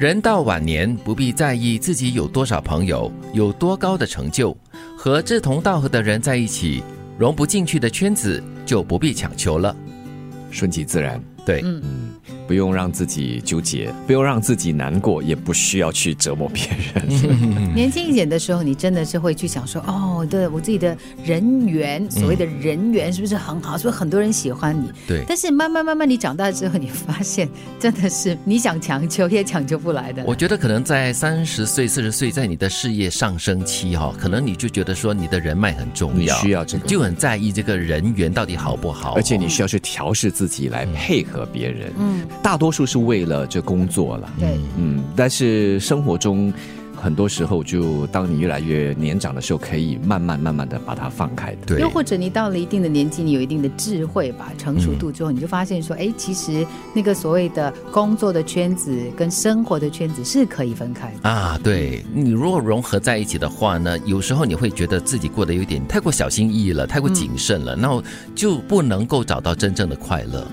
人到晚年不必在意自己有多少朋友，有多高的成就，和志同道合的人在一起，融不进去的圈子就不必强求了，顺其自然。对，不用让自己纠结，不用让自己难过，也不需要去折磨别人。年轻一点的时候，你真的是会去想说，哦，对我自己的人缘，所谓的人缘是不是很好，是不是很多人喜欢你？对。但是慢慢你长大之后，你发现真的是你想强求也强求不来的。我觉得可能在30岁、40岁，在你的事业上升期可能你就觉得说你的人脉很重要，你需要这个，就很在意这个人缘到底好不好，而且你需要去调试自己来配合别人。大多数是为了这工作了，对，但是生活中很多时候，就当你越来越年长的时候，可以慢慢的把它放开的。对，又或者你到了一定的年纪，你有一定的智慧吧、成熟度之后，你就发现说，哎，其实那个所谓的工作的圈子跟生活的圈子是可以分开的啊。对，你如果融合在一起的话呢，有时候你会觉得自己过得有点太过小心翼翼了，太过谨慎了，那就不能够找到真正的快乐。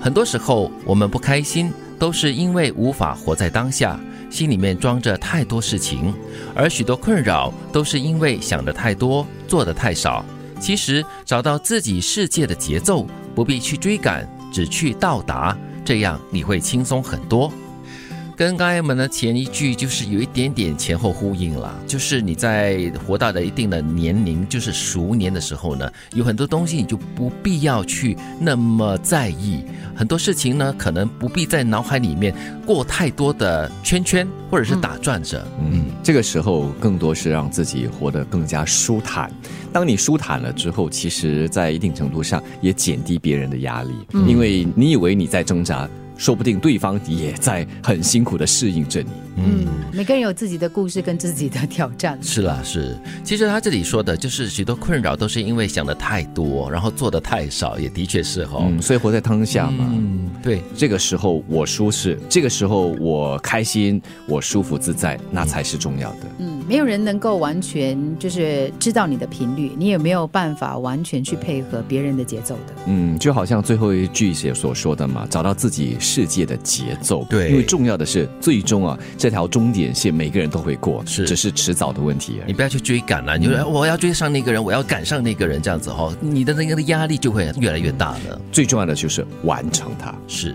很多时候我们不开心都是因为无法活在当下，心里面装着太多事情，而许多困扰都是因为想得太多，做得太少。其实找到自己世界的节奏，不必去追赶，只去到达，这样你会轻松很多。跟刚才我们的前一句就是有一点点前后呼应了，就是你在活到了一定的年龄，就是熟年的时候呢，有很多东西你就不必要去那么在意，很多事情呢可能不必在脑海里面过太多的圈圈或者是打转着。这个时候更多是让自己活得更加舒坦。当你舒坦了之后，其实在一定程度上也减低别人的压力，因为你以为你在挣扎，说不定对方也在很辛苦的适应着你。每个人有自己的故事跟自己的挑战。是啦，是。其实他这里说的就是许多困扰都是因为想的太多，然后做的太少，也的确是所以活在当下嘛。对，这个时候我舒适，这个时候我开心，我舒服自在，那才是重要的。没有人能够完全就是知道你的频率，你也没有办法完全去配合别人的节奏的。就好像最后一句所说的嘛，找到自己世界的节奏。对，因为重要的是最终这条终点线每个人都会过，只是迟早的问题而已。你不要去追赶了，你就我要追上那个人，我要赶上那个人，这样子你的那个压力就会越来越大了。最重要的就是完成它。是，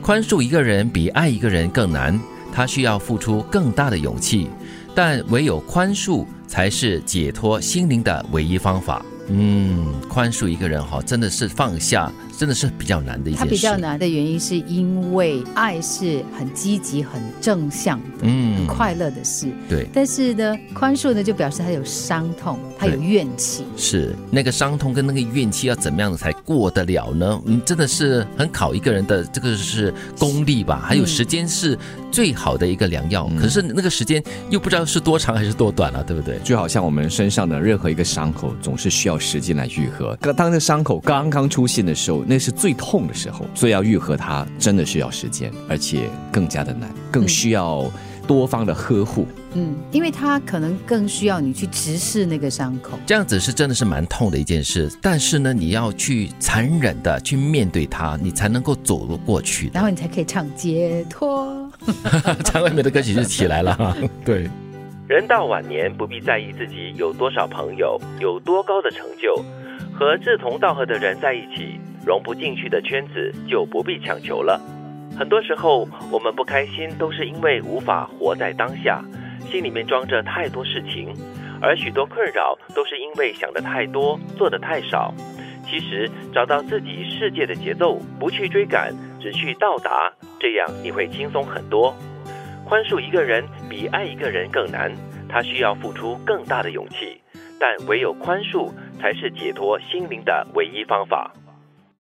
宽恕一个人比爱一个人更难，他需要付出更大的勇气，但唯有宽恕才是解脱心灵的唯一方法。宽恕一个人真的是放下，真的是比较难的一件事。它比较难的原因是因为爱是很积极、很正向的、很快乐的事。对，但是呢，宽恕呢就表示它有伤痛，它有怨气。是，那个伤痛跟那个怨气要怎么样才过得了呢？真的是很考一个人的这个是功力吧，还有时间是最好的一个良药。可是那个时间又不知道是多长还是多短了，对不对？就好像我们身上的任何一个伤口，总是需要时间来愈合。当这伤口刚刚出现的时候，那是最痛的时候，所以要愈合它真的需要时间，而且更加的难，更需要多方的呵护。因为它可能更需要你去直视那个伤口，这样子是真的是蛮痛的一件事，但是呢，你要去残忍的去面对它，你才能够走过去，然后你才可以唱解脱。唱外面的歌曲就起来了。对，人到晚年不必在意自己有多少朋友，有多高的成就，和志同道合的人在一起，融不进去的圈子就不必强求了。很多时候我们不开心都是因为无法活在当下，心里面装着太多事情，而许多困扰都是因为想得太多，做得太少。其实找到自己世界的节奏，不去追赶，只去到达，这样你会轻松很多。宽恕一个人比爱一个人更难，他需要付出更大的勇气，但唯有宽恕才是解脱心灵的唯一方法。